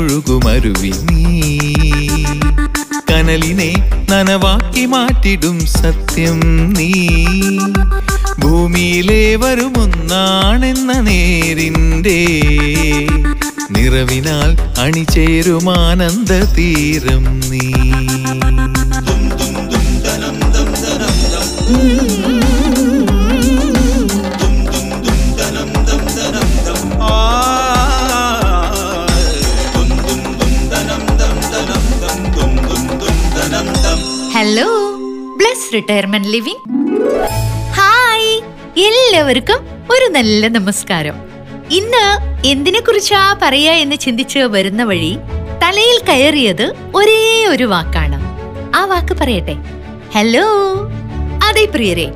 ൊഴുകുമരുവി നീ കനലിനെ നനവാക്കി മാറ്റിടും സത്യം നീ ഭൂമിയിലെ വരുമൊന്നാണെന്ന നേരിൻ്റെ നിറവിനാൽ അണിചേരുമാനന്ദ തീരം നീ hello bless retirement living. Hi എല്ലാവർക്കും ഒരു നല്ല നമസ്കാരം. ഇന്ന് എന്തിനെ കുറിച്ചാ പറയാ എന്ന് ചിന്തിച്ച് വരുന്ന വഴി തലയിൽ കയറിയത് ഒരേ ഒരു വാക്കാണ്. ആ വാക്ക് പറയട്ടെ, ഹലോ. അതെ പ്രിയരെ,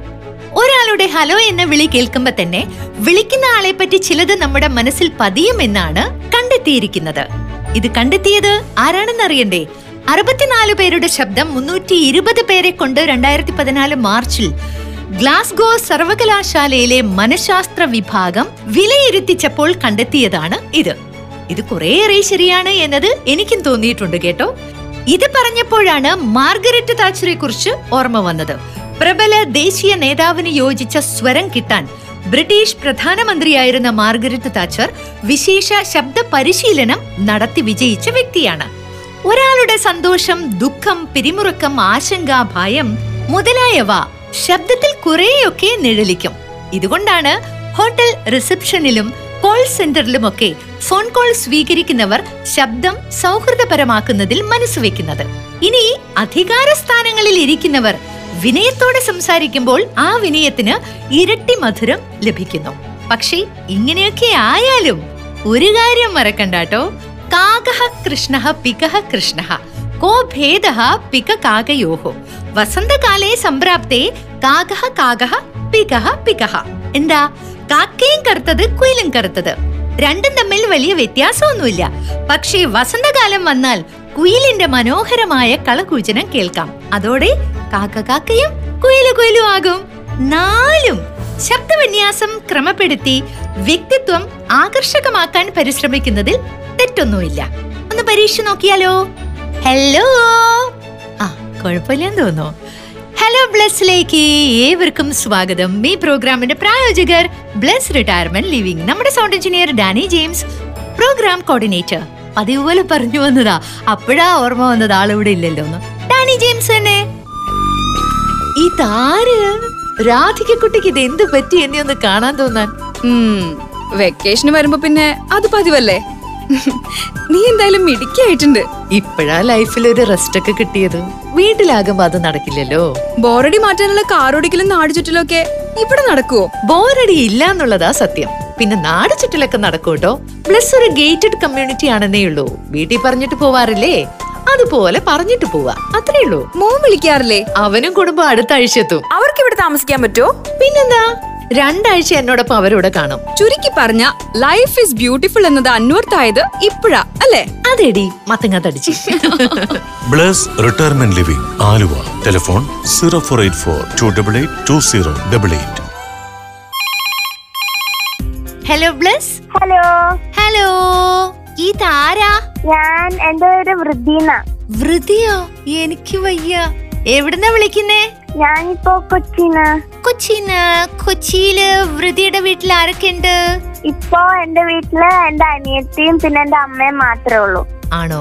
ഒരാളുടെ ഹലോ എന്ന വിളി കേൾക്കുമ്പോ തന്നെ വിളിക്കുന്ന ആളെ പറ്റി ചിലത് നമ്മുടെ മനസ്സിൽ പതിയുമെന്നാണ് കണ്ടെത്തിയിരിക്കുന്നത്. ഇത് കണ്ടെത്തിയത് ആരാണെന്നറിയണ്ടേ? 64 പേരുടെ ശബ്ദം 320 പേരെ കൊണ്ട് 2014 മാർച്ചിൽ ഗ്ലാസ്ഗോ സർവകലാശാലയിലെ മനഃശാസ്ത്ര വിഭാഗം വിലയിരുത്തിച്ചപ്പോൾ കണ്ടെത്തിയതാണ് ഇത്. ഇത് കുറേയേറെ ശരിയാണ് എന്നത് എനിക്കും തോന്നിയിട്ടുണ്ട് കേട്ടോ. ഇത് പറഞ്ഞപ്പോഴാണ് മാർഗരറ്റ് താച്ചറെ കുറിച്ച് ഓർമ്മ വന്നത്. പ്രബല ദേശീയ നേതാവിന് യോജിച്ച സ്വരം കിട്ടാൻ ബ്രിട്ടീഷ് പ്രധാനമന്ത്രിയായിരുന്ന മാർഗരറ്റ് താച്ചർ വിശേഷ ശബ്ദ പരിശീലനം നടത്തി വിജയിച്ച വ്യക്തിയാണ്. ഒരാളുടെ സന്തോഷം, ദുഃഖം, പിരിമുറുക്കം, ആശങ്ക, ഭയം മുതലായവ ശബ്ദത്തിൽ കുറേയൊക്കെ നിഴലിക്കും. ഇതുകൊണ്ടാണ് ഹോട്ടൽ റിസപ്ഷനിലും കോൾ സെന്ററിലുമൊക്കെ ഫോൺ കോൾ സ്വീകരിക്കുന്നവർ ശബ്ദം സൗഹൃദപരമാക്കുന്നതിൽ മനസ്സുവെക്കുന്നത്. ഇനി അധികാര സ്ഥാനങ്ങളിൽ ഇരിക്കുന്നവർ വിനയത്തോടെ സംസാരിക്കുമ്പോൾ ആ വിനയത്തിന് ഇരട്ടി മധുരം ലഭിക്കുന്നു. പക്ഷേ ഇങ്ങനെയൊക്കെ ആയാലും ഒരു കാര്യം മറക്കണ്ടാട്ടോ, വസന്തകാലേ സംപ്രാപ്തേ കാകഹ കാകഹ പികഹ പികഹ. എന്താ, കാക്കയും കറുത്തത് കുയിലും കറുത്തത്, രണ്ടും തമ്മിൽ വലിയ വ്യത്യാസമൊന്നുമില്ല. പക്ഷേ വസന്തകാലം വന്നാൽ കുയിലിന്റെ മനോഹരമായ കളകൂജനം കേൾക്കാം. അതോടെ കാക്ക കാക്കയും കുയിലു കുയിലും ആകും. നാലും ശബ്ദവിന്യാസം ക്രമപ്പെടുത്തി വ്യക്തിത്വം ആകർഷകമാക്കാൻ പരിശ്രമിക്കുന്നതിൽ തെറ്റൊന്നുമില്ല. ഒന്ന് പരീക്ഷ നോക്കിയാലോ? ഹലോ. ആ, കുഴപ്പമില്ലെന്ന് തോന്നുന്നു. ഹലോ ബ്ലസ്സിലേക്ക് ഏവർക്കും സ്വാഗതം. ഈ പ്രോഗ്രാമിന്റെ പ്രായോജകർ ബ്ലസ് റിട്ടയർമെന്റ് ലിവിംഗ്, നമ്മുടെ sound engineer Dani James, programme coordinator. അതേപോലെ പറഞ്ഞു വന്നതാ, അപ്പോഴാ ഓർമ്മ വന്നത് ആളിവിടെ ഇല്ലല്ലോ എന്ന്. ഡാനി ജെയിംസ് തന്നെ. ഇതാര്? രാധികക്കുട്ടിക്ക് ഇത് എന്ത് പറ്റി എന്നെ ഒന്ന് കാണാൻ തോന്നാൻ? വെക്കേഷന് വരുമ്പോ പിന്നെ അത് പതിവല്ലേ. നീ എന്തായാലും മിടുക്കിയായിട്ടുണ്ട്. ഇപ്പോഴാ ലൈഫിൽ ഒരു റെസ്റ്റ് ഒക്കെ കിട്ടിയത്. വീട്ടിലാകുമ്പോ അത് നടക്കില്ലല്ലോ. ബോറടി മാറ്റാനുള്ള കാറോടിക്കലും നാട് ചുറ്റിലൊക്കെ ഇവിടെ നടക്കുവോ? ബോറടി ഇല്ല എന്നുള്ളതാ സത്യം. പിന്നെ നാട് ചുറ്റിലൊക്കെ നടക്കൂട്ടോ. പ്ലസ് ഒരു ഗേറ്റഡ് കമ്മ്യൂണിറ്റി ആണെന്നേ ഉള്ളൂ. വീട്ടിൽ പറഞ്ഞിട്ട് പോവാറില്ലേ, അതുപോലെ പറഞ്ഞിട്ട് പോവാ, അത്രേ ഉള്ളൂ. മോൻ വിളിക്കാറില്ലേ? അവനും കുടുംബം അടുത്ത ആഴ്ച എത്തും. അവർക്ക് ഇവിടെ താമസിക്കാൻ പറ്റുമോ? പിന്നെന്താ, രണ്ടാഴ്ച എന്നോടൊപ്പം അവരോട് കാണും. ചുരുക്കി പറഞ്ഞ ലൈഫ് ഈസ് ബ്യൂട്ടിഫുൾ എന്നത് അന്വർത്ഥായത് ഇപ്പോഴാ അല്ലേ? അതെടി, മത്തങ്ങ തടിച്ചു. Bless retirement living Aluva. Telephone 048428820888. Hello bless. Hello hello. ഇതാരാ? ഞാൻ എന്റെ പേര് വൃദ്ധിന. വൃദ്ധിയോ? എനിക്ക് വയ്യ. എവിടുന്നാ വിളിക്കുന്നേ? ഞാനിപ്പോ കൊച്ചിന്ന്. കൊച്ചിയില് വൃതിയുടെ വീട്ടിൽ ആരൊക്കെ ഉണ്ട്? ഇപ്പൊ എന്റെ വീട്ടില് എന്റെ അനിയത്തിയും പിന്നെ എന്റെ അമ്മയും മാത്രമേ ഉള്ളൂ. ആണോ?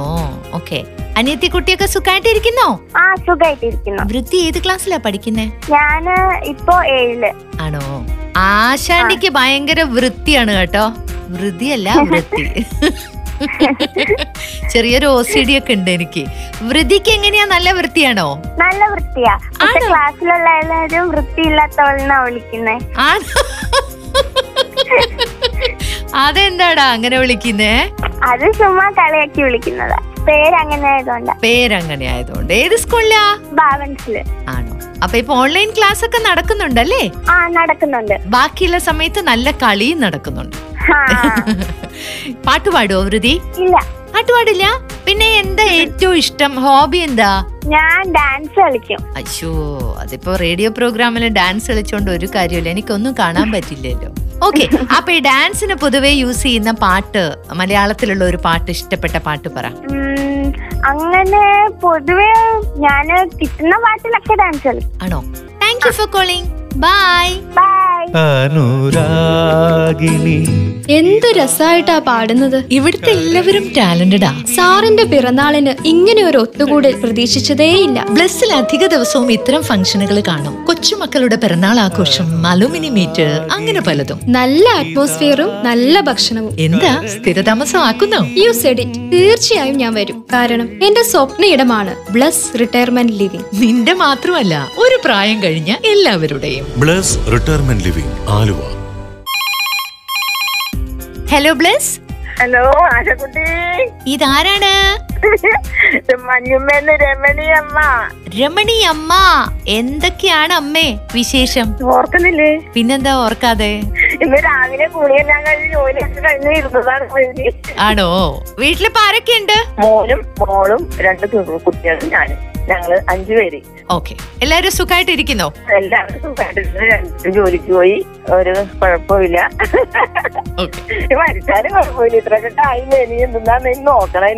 ഓക്കെ. അനിയത്തി കുട്ടിയൊക്കെ സുഖായിട്ടിരിക്കുന്നോ? ആ, സുഖായിട്ടിരിക്കുന്നു. വൃത്തി ഏത് ക്ലാസ്സിലാ പഠിക്കുന്നേ? ഞാന് ഇപ്പൊ 7. ആണോ? ആശാന്റിക്ക് ഭയങ്കര വൃത്തിയാണ് കേട്ടോ. വൃതിയല്ല, വൃത്തി. ചെറിയൊരു OCD ഒക്കെ ഉണ്ട് എനിക്ക്. വൃതിക്ക് എങ്ങനെയാ, നല്ല വൃത്തിയാണോ? നല്ല വൃത്തിയാ. ക്ലാസ്സിലുള്ള എല്ലാവരും വൃത്തിയില്ലാത്തവളെന്നാ വിളിക്കുന്നേ. അതെന്താടാ അങ്ങനെ വിളിക്കുന്നേ? അത് ചുമ്മാ കളിയാക്കി വിളിക്കുന്നതാ, പേരങ്ങനെ ആയതുകൊണ്ട്. പേരങ്ങനെ ആയതുകൊണ്ട്. ഏത് സ്കൂളിലാ? ബാവൻസില്. ആണോ? അപ്പൊ ഇപ്പൊ ഓൺലൈൻ ക്ലാസ് ഒക്കെ നടക്കുന്നുണ്ടല്ലേ? ആ, നടക്കുന്നുണ്ട്. ബാക്കിയുള്ള സമയത്ത് നല്ല കളിയും നടക്കുന്നുണ്ട്. പാട്ടുപാടുവോ വൃതി? ഇല്ല, പാട്ടുപാടില്ല. പിന്നെ എന്താ ഏറ്റവും ഇഷ്ടം, ഹോബി എന്താ? ഞാൻ ഡാൻസ് കളിക്കും. അയ്യോ, അതിപ്പോ റേഡിയോ പ്രോഗ്രാമില് ഡാൻസ് കളിച്ചോണ്ട് ഒരു കാര്യമില്ല, എനിക്കൊന്നും കാണാൻ പറ്റില്ലല്ലോ. ഓക്കെ, അപ്പൊ ഈ ഡാൻസിന് പൊതുവെ യൂസ് ചെയ്യുന്ന പാട്ട്, മലയാളത്തിലുള്ള ഒരു പാട്ട്, ഇഷ്ടപ്പെട്ട പാട്ട് പറ. അങ്ങനെ പൊതുവെ ഞാൻ കിട്ടുന്ന പാട്ടിലൊക്കെ ഡാൻസ് കളിക്കും. ആണോ? Thank you for calling. Bye bye. Anuragini, എന്ത് രസമായിട്ടാ പാടുന്നത്. ഇവിടുത്തെ എല്ലാവരും ടാലന്റഡാ. സാറിന്റെ പിറന്നാളിന് ഇങ്ങനെ ഒരു ഒത്തുകൂടി പ്രതീക്ഷിച്ചതേയില്ല. ബ്ലസ്സിൽ അധിക ദിവസവും ഇത്തരം ഫംഗ്ഷനുകൾ കാണും. കൊച്ചുമക്കളുടെ പിറന്നാൾ ആഘോഷം, അലുമിനി മീറ്റ്, അങ്ങനെ പലതും. നല്ല അറ്റ്മോസ്ഫിയറും നല്ല ഭക്ഷണവും. എന്താ സ്ഥിരതാമസം ആക്കുന്നോ? You said it. തീർച്ചയായും ഞാൻ വരും, കാരണം എന്റെ സ്വപ്ന ഇടമാണ് ബ്ലസ് റിട്ടയർമെന്റ് ലിവിംഗ്. നിന്റെ മാത്രമല്ല, ഒരു പ്രായം കഴിഞ്ഞ എല്ലാവരുടെയും bless retirement living, Aluva. Hello bless. Hello ആശകുട്ടി. ഇതാരാണ്? രമണിയമ്മ. എന്തൊക്കെയാണ് അമ്മേ വിശേഷം? ഓർക്കുന്നില്ലേ? പിന്നെന്താ ഓർക്കാതെ. ഇന്ന് രാവിലെ കുളിയെല്ലാം കഴിഞ്ഞ് ജോലിയൊക്കെ കഴിഞ്ഞ് ഇരുന്നതാണ്. ആണോ? വീട്ടിലിപ്പോ ആരൊക്കെയുണ്ട്? മോനും മോളും രണ്ട് കുട്ടികളും ഞാനും. ഞങ്ങള് അഞ്ചുപേര്. ഓക്കെ, എല്ലാരും സുഖമായിട്ടിരിക്കുന്നോ? എല്ലാവരും സുഖമായിട്ടിരിക്കുന്നു. രണ്ടും ജോലിക്ക് പോയി, ഒരു കുഴപ്പമില്ല. മരിച്ചാലും കുഴപ്പമില്ല. ഇത്രയൊക്കെ ടൈം ഇനി എന്തെന്നാന്ന് ഇനി നോക്കണം.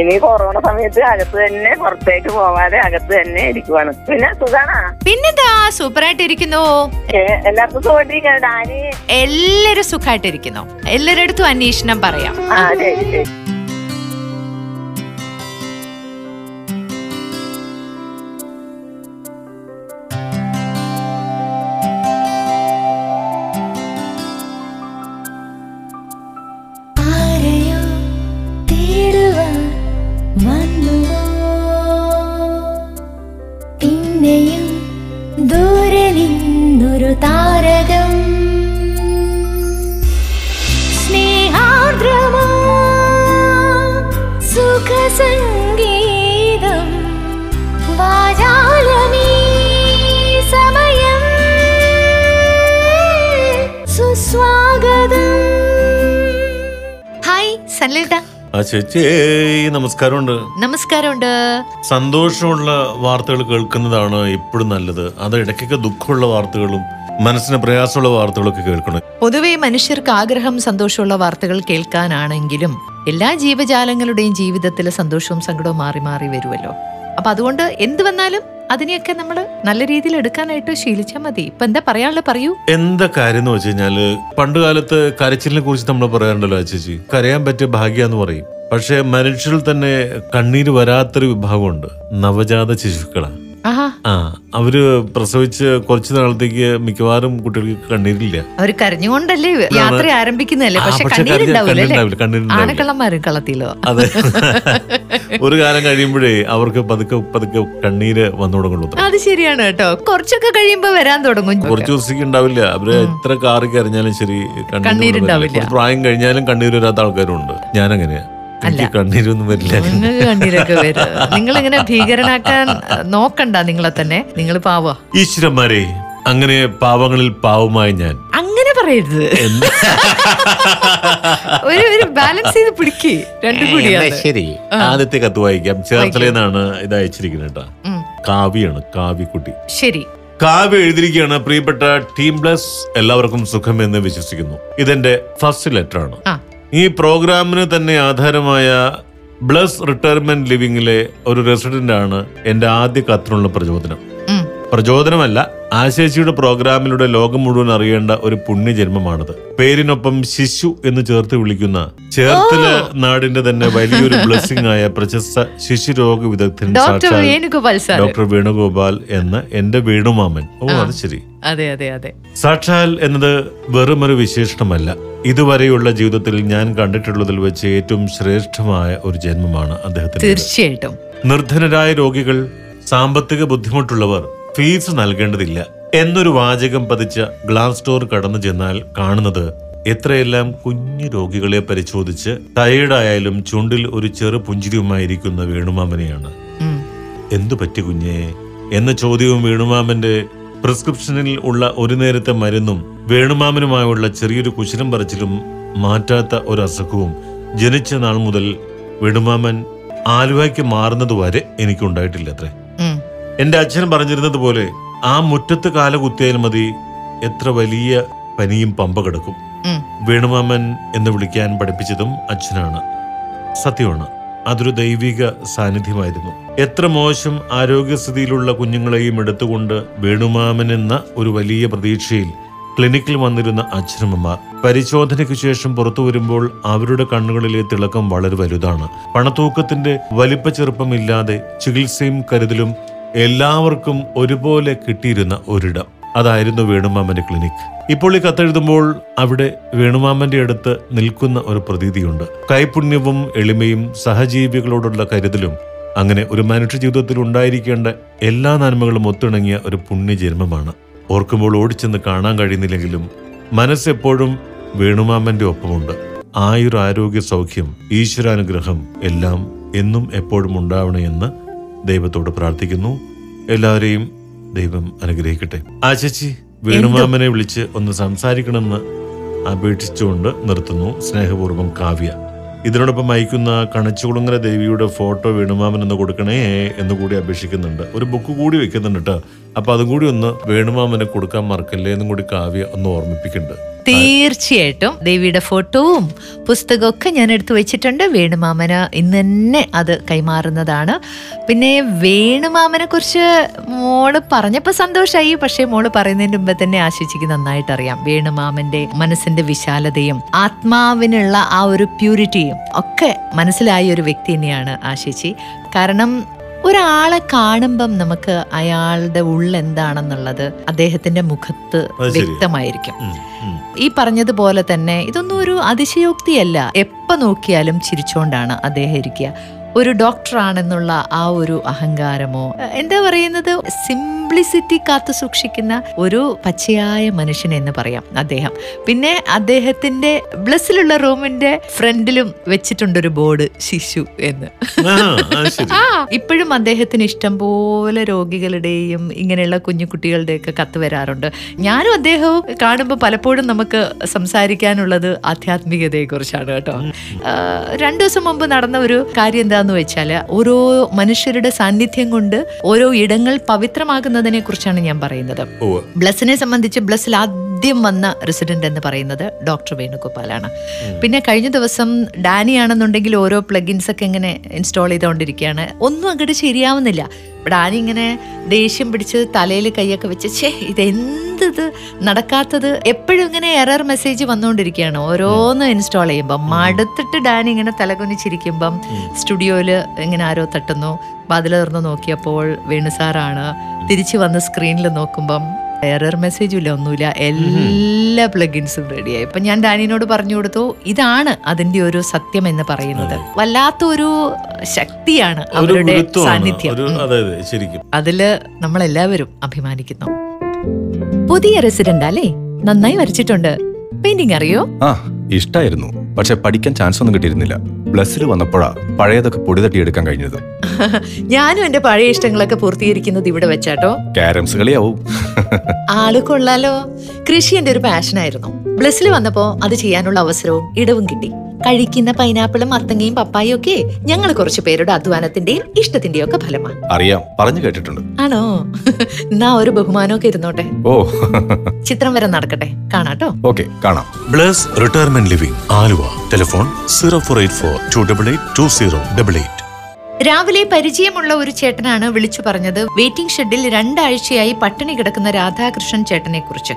ഇനി കൊറോണ സമയത്ത് അകത്ത് തന്നെ, പുറത്തേക്ക് പോവാതെ അകത്ത് തന്നെ ഇരിക്കുവാണ്. പിന്നെ സുഖാണാ? പിന്നെന്താ, സൂപ്പറായിട്ടിരിക്കുന്നു. എല്ലാവർക്കും സുഖമായിട്ടിരിക്കുന്നു. ഡാനി, എല്ലാരും സുഖമായിട്ടിരിക്കുന്നു. എല്ലാരടുത്തും അന്വേഷണം പറയാം. ആ, ശരി ശരി. നമസ്കാരമുണ്ട്. സന്തോഷമുള്ള വാർത്തകൾ കേൾക്കുന്നതാണ് എപ്പോഴും നല്ലത്. അത് ഇടയ്ക്കൊക്കെ ദുഃഖമുള്ള വാർത്തകളും മനസ്സിന് പ്രയാസമുള്ള വാർത്തകളൊക്കെ കേൾക്കണം. പൊതുവെ മനുഷ്യർക്ക് ആഗ്രഹം സന്തോഷമുള്ള വാർത്തകൾ കേൾക്കാനാണെങ്കിലും എല്ലാ ജീവജാലങ്ങളുടെയും ജീവിതത്തിലെ സന്തോഷവും സങ്കടവും മാറി മാറി വരുമല്ലോ. അപ്പൊ അതുകൊണ്ട് എന്ത് വന്നാലും അതിനെയൊക്കെ നമ്മൾ നല്ല രീതിയിൽ എടുക്കാനായിട്ട് ശീലിച്ചാൽ മതി. ഇപ്പൊ എന്താ പറയാനുള്ളത് പറയൂ. എന്താ കാര്യം എന്ന് വെച്ച് കഴിഞ്ഞാല് പണ്ട് കാലത്ത് കരച്ചിലിനെ കുറിച്ച് നമ്മൾ പറയാറുണ്ടല്ലോ ചേച്ചി, കരയാൻ പറ്റിയ ഭാഗ്യാന്ന് പറയും. പക്ഷെ മനുഷ്യരിൽ തന്നെ കണ്ണീര് വരാത്തൊരു വിഭാഗമുണ്ട്, നവജാത ശിശുക്കളാണ്. ആ, അവര് പ്രസവിച്ച് കുറച്ചു നാളത്തേക്ക് മിക്കവാറും കുട്ടികൾക്ക് കണ്ണീരില്ല. അവര് കരഞ്ഞുകൊണ്ടല്ലേ യാത്ര ആരംഭിക്കുന്നതല്ലേ. അതെ, ഒരു കാലം കഴിയുമ്പോഴേ അവർക്ക് പതുക്കെ പതുക്കെ കണ്ണീര് വന്നു തുടങ്ങുള്ളൂ. അത് ശരിയാണ് കേട്ടോ. കുറച്ചൊക്കെ കഴിയുമ്പോ വരാൻ തുടങ്ങും. കുറച്ചു ദിവസത്തേക്ക് ഉണ്ടാവില്ല. അവര് എത്ര കാറി കരഞ്ഞാലും ശരി, കണ്ണീരില്ല. പ്രായം കഴിഞ്ഞാലും കണ്ണീര് വരാത്ത ആൾക്കാരുണ്ട്. ഞാനങ്ങനെയാ. നിങ്ങളിങ്ങനെ ഭീകരനാക്കാൻ നോക്കണ്ട നിങ്ങളെ തന്നെ, നിങ്ങൾ പാവാ. ഈശ്വരന്മാരെ, അങ്ങനെ പാവങ്ങളിൽ പാവമായി ഞാൻ. അങ്ങനെ പറയരുത്. ഒരു ബാലൻസ് ചെയ്ത് പിടിക്ക്. രണ്ടും കൂടിയാണ്. ശരി, ആദ്യത്തെ കത്ത് വായിക്കാം. ചേർത്തലയെന്നാണ് ഇത് അയച്ചിരിക്കുന്നത്. കാവ്യാണ്, കാവ്യക്കുട്ടി. ശരി, കാവ്യ എഴുതിയിരിക്കുകയാണ്. പ്രിയപ്പെട്ട ടീം പ്ലസ്, എല്ലാവർക്കും സുഖം എന്ന് വിശ്വസിക്കുന്നു. ഇതെന്റെ ഫസ്റ്റ് ലെറ്റർ ആണ്. ഈ പ്രോഗ്രാമിന് തന്നെ ആധാരമായ ബ്ലസ് റിട്ടയർമെന്റ് ലിവിംഗിലെ ഒരു റെസിഡന്റ് ആണ് എന്റെ ആദ്യ കത്തിനുള്ള പ്രചോദനമല്ല, ആശേഷിയുടെ പ്രോഗ്രാമിലൂടെ ലോകം മുഴുവൻ അറിയേണ്ട ഒരു പുണ്യജന്മമാണിത്. പേരിനൊപ്പം ശിശു എന്ന് ചേർത്ത് വിളിക്കുന്ന ചേർത്തല നാടിന്റെ തന്നെ വലിയൊരു ബ്ലെസ്സിംഗ് ആയ പ്രശസ്ത ശിശുരോഗ വിദഗ്ധൻ ഡോക്ടർ വേണുഗോപാൽ എന്ന എന്റെ വേണുമാമൻ. ഓ, അത് ശരി. അതെ അതെ അതെ. സാക്ഷാൽ എന്നത് വെറുമൊരു വിശേഷണമല്ല, ഇതുവരെയുള്ള ജീവിതത്തിൽ ഞാൻ കണ്ടിട്ടുള്ളതിൽ വെച്ച് ഏറ്റവും ശ്രേഷ്ഠമായ ഒരു ജന്മമാണ് അദ്ദേഹത്തിന്. തീർച്ചയായിട്ടും നിർധനരായ രോഗികൾ, സാമ്പത്തിക ബുദ്ധിമുട്ടുള്ളവർ ഫീസ് നൽകേണ്ടതില്ല എന്നൊരു വാചകം പതിച്ച ഗ്ലാസ്ഡോർ കടന്നു ചെന്നാൽ കാണുന്നത് എത്രയെല്ലാം കുഞ്ഞു രോഗികളെ പരിശോധിച്ച് ടയേർഡായാലും ചുണ്ടിൽ ഒരു ചെറു പുഞ്ചിരിയുമായിരിക്കുന്ന വേണുമാമനെയാണ്. എന്തു പറ്റി കുഞ്ഞേ എന്ന ചോദ്യവും വേണുമാമന്റെ പ്രിസ്ക്രിപ്ഷനിൽ ഉള്ള ഒരു നേരത്തെ മരുന്നും വേണുമാമനുമായുള്ള ചെറിയൊരു കുശലം പറച്ചിലും മാറ്റാത്ത ഒരു അസുഖവും ജനിച്ച നാൾ മുതൽ വേണുമാമൻ ആലുവയ്ക്ക് മാറുന്നതുവരെ എനിക്കുണ്ടായിട്ടില്ല അത്രേ. എന്റെ അച്ഛൻ പറഞ്ഞിരുന്നത് പോലെ ആ മുറ്റത്ത് കാല കുത്തിയാൽ മതി, എത്ര വലിയ പനിയും പമ്പ കിടക്കും. വേണുമാമൻ എന്ന് വിളിക്കാൻ പഠിപ്പിച്ചതും അച്ഛനാണ്. സത്യമാണ്, അതൊരു ദൈവിക സാന്നിധ്യമായിരുന്നു. എത്ര മോശം ആരോഗ്യസ്ഥിതിയിലുള്ള കുഞ്ഞുങ്ങളെയും എടുത്തുകൊണ്ട് വേണുമാമൻ എന്ന ഒരു വലിയ പ്രതീക്ഷയിൽ ക്ലിനിക്കിൽ വന്നിരുന്ന അച്ഛനമ്മമാർ പരിശോധനയ്ക്ക് ശേഷം പുറത്തു വരുമ്പോൾ അവരുടെ കണ്ണുകളിലെ തിളക്കം വളരെ വലുതാണ്. പണത്തൂക്കത്തിന്റെ വലിപ്പ ചെറുപ്പമില്ലാതെ ചികിത്സയും കരുതലും എല്ലാവർക്കും ഒരുപോലെ കിട്ടിയിരുന്ന ഒരിടം അതായിരുന്നു വേണുമാമന്റെ ക്ലിനിക്. ഇപ്പോൾ ഈ കത്തെഴുതുമ്പോൾ അവിടെ വേണുമാമന്റെ അടുത്ത് നിൽക്കുന്ന ഒരു പ്രതീതിയുണ്ട്. കൈപുണ്യവും എളിമയും സഹജീവികളോടുള്ള കരുതലും, അങ്ങനെ ഒരു മനുഷ്യ ജീവിതത്തിൽ ഉണ്ടായിരിക്കേണ്ട എല്ലാ നന്മകളും ഒത്തിണങ്ങിയ ഒരു പുണ്യജന്മമാണ്. ഓർക്കുമ്പോൾ ഓടിച്ചെന്ന് കാണാൻ കഴിയുന്നില്ലെങ്കിലും മനസ്സെപ്പോഴും വേണുമാമന്റെ ഒപ്പമുണ്ട്. ആയുർ ആരോഗ്യ സൗഖ്യം ഈശ്വരാനുഗ്രഹം എല്ലാം എന്നും എപ്പോഴും ഉണ്ടാവണമെന്ന് ദൈവത്തോട് പ്രാർത്ഥിക്കുന്നു. എല്ലാവരെയും ദൈവം അനുഗ്രഹിക്കട്ടെ. ആ ചേച്ചി വേണുമാമനെ വിളിച്ച് ഒന്ന് സംസാരിക്കണമെന്ന് അപേക്ഷിച്ചുകൊണ്ട് നിർത്തുന്നു സ്നേഹപൂർവ്വം കാവ്യ. ഇതിനോടൊപ്പം അയക്കുന്ന കണച്ചുകുളങ്ങര ദേവിയുടെ ഫോട്ടോ വേണുമാമൻ എന്ന് കൊടുക്കണേ എന്ന് കൂടി അപേക്ഷിക്കുന്നുണ്ട്. ഒരു ബുക്ക് കൂടി വെക്കുന്നുണ്ട് കേട്ടോ. അപ്പൊ അതും കൂടി ഒന്ന് വേണുമാമനെ കൊടുക്കാൻ മറക്കല്ലേ എന്നും കൂടി കാവ്യ ഒന്ന് ഓർമ്മിപ്പിക്കുന്നുണ്ട്. തീർച്ചയായിട്ടും ദേവിയുടെ ഫോട്ടോവും പുസ്തകമൊക്കെ ഞാൻ എടുത്തു വെച്ചിട്ടുണ്ട്. വേണുമാമന് ഇന്ന് തന്നെ അത് കൈമാറുന്നതാണ്. പിന്നെ വേണുമാമനെ കുറിച്ച് മോള് പറഞ്ഞപ്പോൾ സന്തോഷമായി, പക്ഷേ മോള് പറയുന്നതിന് മുമ്പ് തന്നെ ആശിച്ചിക്ക് നന്നായിട്ടറിയാം വേണുമാമന്റെ മനസ്സിന്റെ വിശാലതയും ആത്മാവിനുള്ള ആ ഒരു പ്യൂരിറ്റിയും ഒക്കെ മനസ്സിലായ ഒരു വ്യക്തി തന്നെയാണ് ആശിച്ചി. കാരണം ഒരാളെ കാണുമ്പം നമുക്ക് അയാളുടെ ഉള്ളെന്താണെന്നുള്ളത് അദ്ദേഹത്തിന്റെ മുഖത്ത് വ്യക്തമായിരിക്കും. ഈ പറഞ്ഞതുപോലെ തന്നെ ഇതൊന്നും ഒരു അതിശയോക്തിയല്ല, എപ്പോൾ നോക്കിയാലും ചിരിച്ചോണ്ടാണ് അദ്ദേഹം ഇരിക്കുക. ഒരു ഡോക്ടറാണെന്നുള്ള ആ ഒരു അഹങ്കാരമോ എന്താ പറയുന്നത്, സിംപ്ലിസിറ്റി കാത്തു സൂക്ഷിക്കുന്ന ഒരു പച്ചയായ മനുഷ്യൻ എന്ന് പറയാം അദ്ദേഹം. പിന്നെ അദ്ദേഹത്തിന്റെ ബ്ലസ്സിലുള്ള റൂമിന്റെ ഫ്രണ്ടിലും വെച്ചിട്ടുണ്ടൊരു ബോർഡ് ശിശു എന്ന്. ഇപ്പോഴും അദ്ദേഹത്തിന് ഇഷ്ടംപോലെ രോഗികളുടെയും ഇങ്ങനെയുള്ള കുഞ്ഞു കുട്ടികളുടെയൊക്കെ കത്ത് വരാറുണ്ട്. ഞാനും അദ്ദേഹവും കാണുമ്പോൾ പലപ്പോഴും നമുക്ക് സംസാരിക്കാനുള്ളത് ആധ്യാത്മികതയെ കുറിച്ചാണ് കേട്ടോ. 2 ദിവസം മുമ്പ് നടന്ന ഒരു കാര്യം എന്താ വെച്ചാല്, ഓരോ മനുഷ്യരുടെ സാന്നിധ്യം കൊണ്ട് ഓരോ ഇടങ്ങൾ പവിത്രമാകുന്നതിനെ കുറിച്ചാണ് ഞാൻ പറയുന്നത്. ബ്ലസ്സിനെ സംബന്ധിച്ച് ബ്ലസ്സിൽ ആദ്യം വന്ന റെസിഡന്റ് എന്ന് പറയുന്നത് ഡോക്ടർ വേണുഗോപാലാണ്. പിന്നെ കഴിഞ്ഞ ദിവസം ഡാനി ആണെന്നുണ്ടെങ്കിൽ ഓരോ പ്ലഗിൻസ് ഒക്കെ ഇങ്ങനെ ഇൻസ്റ്റാൾ ചെയ്തുകൊണ്ടിരിക്കുകയാണ്. ഒന്നും അങ്ങോട്ട് ശരിയാവുന്നില്ല. ഡാനി ഇങ്ങനെ ദേഷ്യം പിടിച്ച് തലയിൽ കൈയൊക്കെ വെച്ച് ഇതെന്തത് നടക്കാത്തത്, എപ്പോഴും ഇങ്ങനെ എറർ മെസ്സേജ് വന്നുകൊണ്ടിരിക്കുകയാണ് ഓരോന്ന് ഇൻസ്റ്റാൾ ചെയ്യുമ്പം. മടുത്തിട്ട് ഡാനി ഇങ്ങനെ തലകുനിച്ചിരിക്കുമ്പം സ്റ്റുഡിയോയിൽ ഇങ്ങനെ ആരോ തട്ടുന്നു. വാതിൽ തുറന്ന് നോക്കിയപ്പോൾ വേണുസാറാണ്. തിരിച്ചു വന്ന് സ്ക്രീനിൽ നോക്കുമ്പം എറർ മെസ്സേജും ഇല്ല, ഒന്നുമില്ല, എല്ലാ പ്ലഗിൻസും റെഡിയായി. ഇപ്പം ഞാൻ ഡാനിയോട് പറഞ്ഞു കൊടുത്തു, ഇതാണ് അതിന്റെ ഒരു സത്യം എന്ന് പറയുന്നത്. വല്ലാത്തൊരു ശക്തിയാണ് അവരുടെ സാന്നിധ്യം. അതില് നമ്മളെല്ലാവരും അഭിമാനിക്കുന്നു. പുതിയ റെസിഡന്റ് അല്ലേ, നന്നായി വരച്ചിട്ടുണ്ട്. പെയിന്റിംഗ് അറിയോ? ഇഷ്ടായിരുന്നു, പക്ഷെ പഠിക്കാൻ ചാൻസ് ഒന്നും കിട്ടിയിരുന്നില്ല. ബ്ലസ്സിൽ വന്നപ്പോഴാ പഴയതൊക്കെ പൊടി തട്ടിയെടുക്കാൻ കഴിഞ്ഞത്. ഞാനും എന്റെ പഴയ ഇഷ്ടങ്ങളൊക്കെ പൂർത്തീകരിക്കുന്നത് ഇവിടെ വെച്ചാട്ടോ. കാരംസ് കളിയാവും. ആള് കൊള്ളാലോ. കൃഷി എന്റെ ഒരു പാഷനായിരുന്നു. ബ്ലസ്സിൽ വന്നപ്പോ അത് ചെയ്യാനുള്ള അവസരവും ഇടവും കിട്ടി. കഴിക്കുന്ന പൈനാപ്പിളും മത്തങ്ങയും പപ്പായും ഒക്കെ ഞങ്ങൾ കുറച്ചു പേരുടെ അധ്വാനത്തിന്റെയും ഇഷ്ടത്തിന്റെയും ഒക്കെ ഫലമാണ്. അറിയാം, പറഞ്ഞു കേട്ടിട്ടുണ്ട്. ആണോ? എന്നാ ഒരു ബഹുമാനമൊക്കെ ഇരുന്നോട്ടെ. ഓ, ചിത്രം വരെ നടക്കട്ടെ. കാണാട്ടോ. ഓക്കെ, കാണാം. Bless retirement living Aluva. Telephone 0484288208. രാവിലെ പരിചയമുള്ള ഒരു ചേട്ടനാണ് വിളിച്ചു പറഞ്ഞത് വെയിറ്റിംഗ് ഷെഡിൽ 2 ആഴ്ചയായി പട്ടിണി കിടക്കുന്ന രാധാകൃഷ്ണൻ ചേട്ടനെ കുറിച്ച്.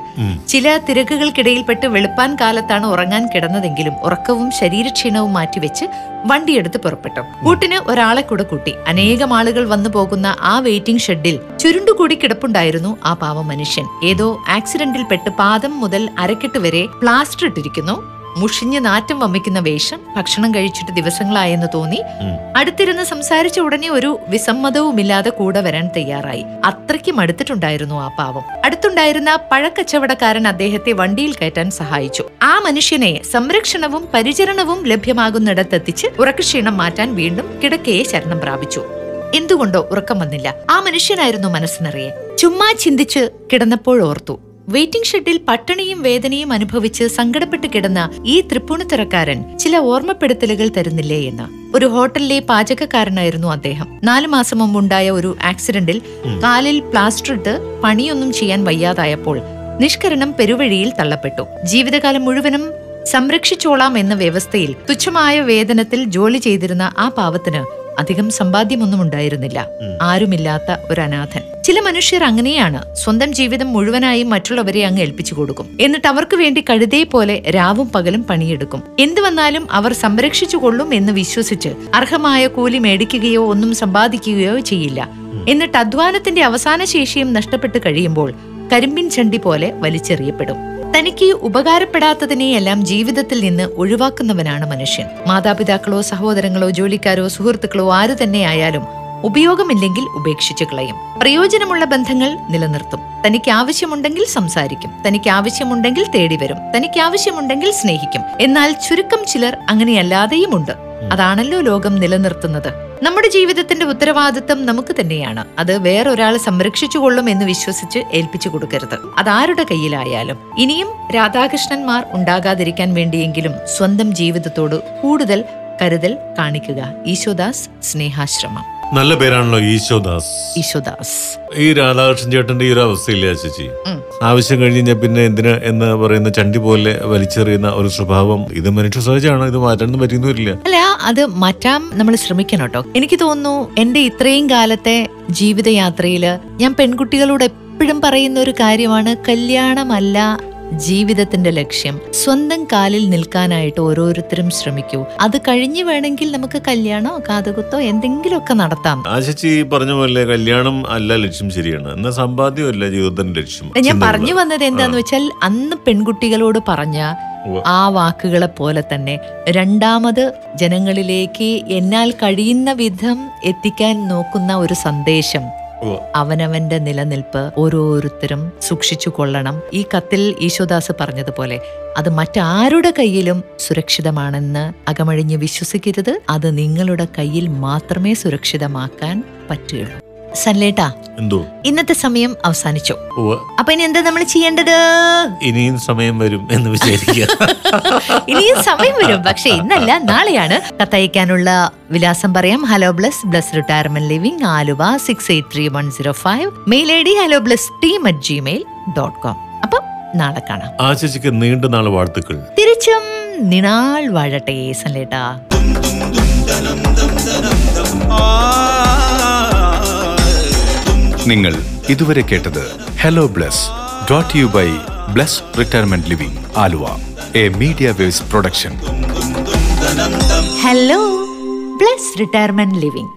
ചില തിരക്കുകൾക്കിടയിൽപ്പെട്ട് വെളുപ്പാൻ കാലത്താണ് ഉറങ്ങാൻ കിടന്നതെങ്കിലും ഉറക്കവും ശരീരക്ഷീണവും മാറ്റിവെച്ച് വണ്ടിയെടുത്ത് പുറപ്പെട്ടു. കൂട്ടിന് ഒരാളെ കൂടെ കൂട്ടി. അനേകം ആളുകൾ വന്നു പോകുന്ന ആ വെയിറ്റിംഗ് ഷെഡിൽ ചുരുണ്ടുകൂടി കിടപ്പുണ്ടായിരുന്നു ആ പാവ മനുഷ്യൻ. ഏതോ ആക്സിഡന്റിൽപ്പെട്ട് പാദം മുതൽ അരക്കെട്ട് വരെ പ്ലാസ്റ്റർ ഇട്ടിരിക്കുന്നു. മുഷിഞ്ഞ് നാറ്റം വമിക്കുന്ന വേഷം, ഭക്ഷണം കഴിച്ചിട്ട് ദിവസങ്ങളായെന്ന് തോന്നി. അടുത്തിരുന്ന് സംസാരിച്ച ഉടനെ ഒരു വിസമ്മതവുമില്ലാതെ കൂടെ വരാൻ തയ്യാറായി. അത്രയ്ക്കും അടുത്തിട്ടുണ്ടായിരുന്നു ആ പാവം. അടുത്തുണ്ടായിരുന്ന പഴക്കച്ചവടക്കാരൻ അദ്ദേഹത്തെ വണ്ടിയിൽ കയറ്റാൻ സഹായിച്ചു. ആ മനുഷ്യനെ സംരക്ഷണവും പരിചരണവും ലഭ്യമാകുന്നിടത്തെത്തിച്ച് ഉറക്കക്ഷീണം മാറ്റാൻ വീണ്ടും കിടക്കയെ ശരണം പ്രാപിച്ചു. എന്തുകൊണ്ടോ ഉറക്കം വന്നില്ല. ആ മനുഷ്യനായിരുന്നു മനസ്സ് നിറയെ. ചുമ്മാ ചിന്തിച്ച് കിടന്നപ്പോഴോർത്തു, വെയിറ്റിംഗ് ഷെഡിൽ പട്ടിണിയും വേദനയും അനുഭവിച്ച് സങ്കടപ്പെട്ട് കിടന്ന ഈ തൃപ്പൂണിത്തുറക്കാരൻ ചില ഓർമ്മപ്പെടുത്തലുകൾ തരുന്നില്ലേ എന്ന്. ഒരു ഹോട്ടലിലെ പാചകക്കാരനായിരുന്നു അദ്ദേഹം. 4 മാസം മുമ്പുണ്ടായ ഒരു ആക്സിഡന്റിൽ കാലിൽ പ്ലാസ്റ്ററിട്ട് പണിയൊന്നും ചെയ്യാൻ വയ്യാതായപ്പോൾ നിഷ്കരണം പെരുവഴിയിൽ തള്ളപ്പെട്ടു. ജീവിതകാലം മുഴുവനും സംരക്ഷിച്ചോളാം എന്ന വ്യവസ്ഥയിൽ തുച്ഛമായ വേതനത്തിൽ ജോലി ചെയ്തിരുന്ന ആ പാവത്തിന് അധികം സമ്പാദ്യമൊന്നും ഉണ്ടായിരുന്നില്ല. ആരുമില്ലാത്ത ഒരു അനാഥൻ. ചില മനുഷ്യർ അങ്ങനെയാണ്, സ്വന്തം ജീവിതം മുഴുവനായും മറ്റുള്ളവരെ അങ്ങ് ഏൽപ്പിച്ചു കൊടുക്കും. എന്നിട്ട് അവർക്ക് വേണ്ടി കഴുതയെ പോലെ രാവും പകലും പണിയെടുക്കും. എന്തു വന്നാലും അവർ സംരക്ഷിച്ചു കൊള്ളും എന്ന് വിശ്വസിച്ച് അർഹമായ കൂലി മേടിക്കുകയോ ഒന്നും സമ്പാദിക്കുകയോ ചെയ്യില്ല. എന്നിട്ട് അധ്വാനത്തിന്റെ അവസാന ശേഷിയും നഷ്ടപ്പെട്ട് കഴിയുമ്പോൾ കരിമ്പിൻ ചണ്ടി പോലെ വലിച്ചെറിയപ്പെടും. തനിക്ക് ഉപകാരപ്പെടാത്തതിനെയെല്ലാം ജീവിതത്തിൽ നിന്ന് ഒഴിവാക്കുന്നവനാണ് മനുഷ്യൻ. മാതാപിതാക്കളോ സഹോദരങ്ങളോ ജോലിക്കാരോ സുഹൃത്തുക്കളോ ആരു തന്നെയായാലും ഉപയോഗമില്ലെങ്കിൽ ഉപേക്ഷിച്ചു കളയും. പ്രയോജനമുള്ള ബന്ധങ്ങൾ നിലനിർത്തും. തനിക്ക് ആവശ്യമുണ്ടെങ്കിൽ സംസാരിക്കും, തനിക്ക് ആവശ്യമുണ്ടെങ്കിൽ തേടിവരും, തനിക്ക് ആവശ്യമുണ്ടെങ്കിൽ സ്നേഹിക്കും. എന്നാൽ ചുരുക്കം ചിലർ അങ്ങനെയല്ലാതെയുമുണ്ട്. അതാണല്ലോ ലോകം നിലനിർത്തുന്നത്. നമ്മുടെ ജീവിതത്തിന്റെ ഉത്തരവാദിത്വം നമുക്ക് തന്നെയാണ്. അത് വേറൊരാൾ സംരക്ഷിച്ചുകൊള്ളും എന്ന് വിശ്വസിച്ച് ഏൽപ്പിച്ചു കൊടുക്കരുത്, അതാരുടെ കയ്യിലായാലും. ഇനിയും രാധാകൃഷ്ണന്മാർ ഉണ്ടാകാതിരിക്കാൻ വേണ്ടിയെങ്കിലും സ്വന്തം ജീവിതത്തോട് കൂടുതൽ കരുതൽ കാണിക്കുക. ഈശോദാസ് സ്നേഹാശ്രമം. നല്ല പേരാണല്ലോ, ഈശോദാസ്. ഈശോദാസ്. ഈ രാധാകൃഷ്ണൻ ചേട്ടന്റെ ഈ ഒരു അവസ്ഥയില്ല ചേച്ചി, ആവശ്യം കഴിഞ്ഞാൽ പിന്നെ എന്തിന് എന്ന് പറയുന്ന ചണ്ടി പോലെ വലിച്ചെറിയുന്ന ഒരു സ്വഭാവം. ഇത് മനുഷ്യ സഹജമാണ്, ഇത് മാറ്റാനൊന്നും പറ്റുന്നില്ല. അല്ല, അത് മാറ്റാൻ നമ്മൾ ശ്രമിക്കണം കേട്ടോ. എനിക്ക് തോന്നുന്നു എന്റെ ഇത്രയും കാലത്തെ ജീവിതയാത്രയില് ഞാൻ പെൺകുട്ടികളോട് എപ്പോഴും പറയുന്ന ഒരു കാര്യമാണ്, കല്യാണമല്ല ജീവിതത്തിന്റെ ലക്ഷ്യം. സ്വന്തം കാലിൽ നിൽക്കാനായിട്ട് ഓരോരുത്തരും ശ്രമിക്കൂ. അത് കഴിഞ്ഞു വേണമെങ്കിൽ നമുക്ക് കല്യാണോ കാതുകുത്തോ എന്തെങ്കിലുമൊക്കെ നടത്താം. ആശിച്ചി പറഞ്ഞ പോലെ കല്യാണം അല്ല ലക്ഷ്യം, ശരിയാണ്. എന്നാ സമ്പാദ്യമല്ല ജീവിതത്തിന്റെ ലക്ഷ്യം. ഞാൻ പറഞ്ഞു വന്നത് എന്താന്ന് വെച്ചാൽ, അന്ന് പെൺകുട്ടികളോട് പറഞ്ഞ ആ വാക്കുകളെ പോലെ തന്നെ രണ്ടാമത് ജനങ്ങളിലേക്ക് എന്നാൽ കഴിയുന്ന വിധം എത്തിക്കാൻ നോക്കുന്ന ഒരു സന്ദേശം അവനവന്റെ നിലനിൽപ്പ് ഓരോരുത്തരും സൂക്ഷിച്ചു കൊള്ളണം. ഈ കത്തിൽ ഈശോദാസ് പറഞ്ഞതുപോലെ അത് മറ്റാരുടെ കയ്യിലും സുരക്ഷിതമാണെന്ന് അകമഴിഞ്ഞ് വിശ്വസിക്കരുത്. അത് നിങ്ങളുടെ കയ്യിൽ മാത്രമേ സുരക്ഷിതമാക്കാൻ പറ്റുകയുള്ളൂ. സൺലേട്ടാ, ഇന്നത്തെ സമയം അവസാനിച്ചു. അപ്പൊ ഇനി എന്താ നമ്മൾ ചെയ്യേണ്ടത്? ഇനിയും സമയം വരും എന്ന് വിചാരിക്കുക. ഇനിയും സമയം വരും, പക്ഷെ ഇന്നല്ല നാളെയാണ്. കത്തയക്കാനുള്ള വിലാസം പറയാം. Hello bless, bless retirement living, Aluva 683105. Mail I ഡി helloblessteam@gmail.com. അപ്പൊ നാളെ കാണാം. ആശിച്ചിക്ക് നീണ്ട നാൾ വാഴ്ത്തുക്കൾ. തിരിച്ചും നിണാൾ വാഴട്ടെ സൺലേട്ടാ. നിങ്ങൾ ഇതുവരെ കേട്ടത് hello bless brought you by bless retirement living, Aluva, a media waves production. Hello bless retirement living.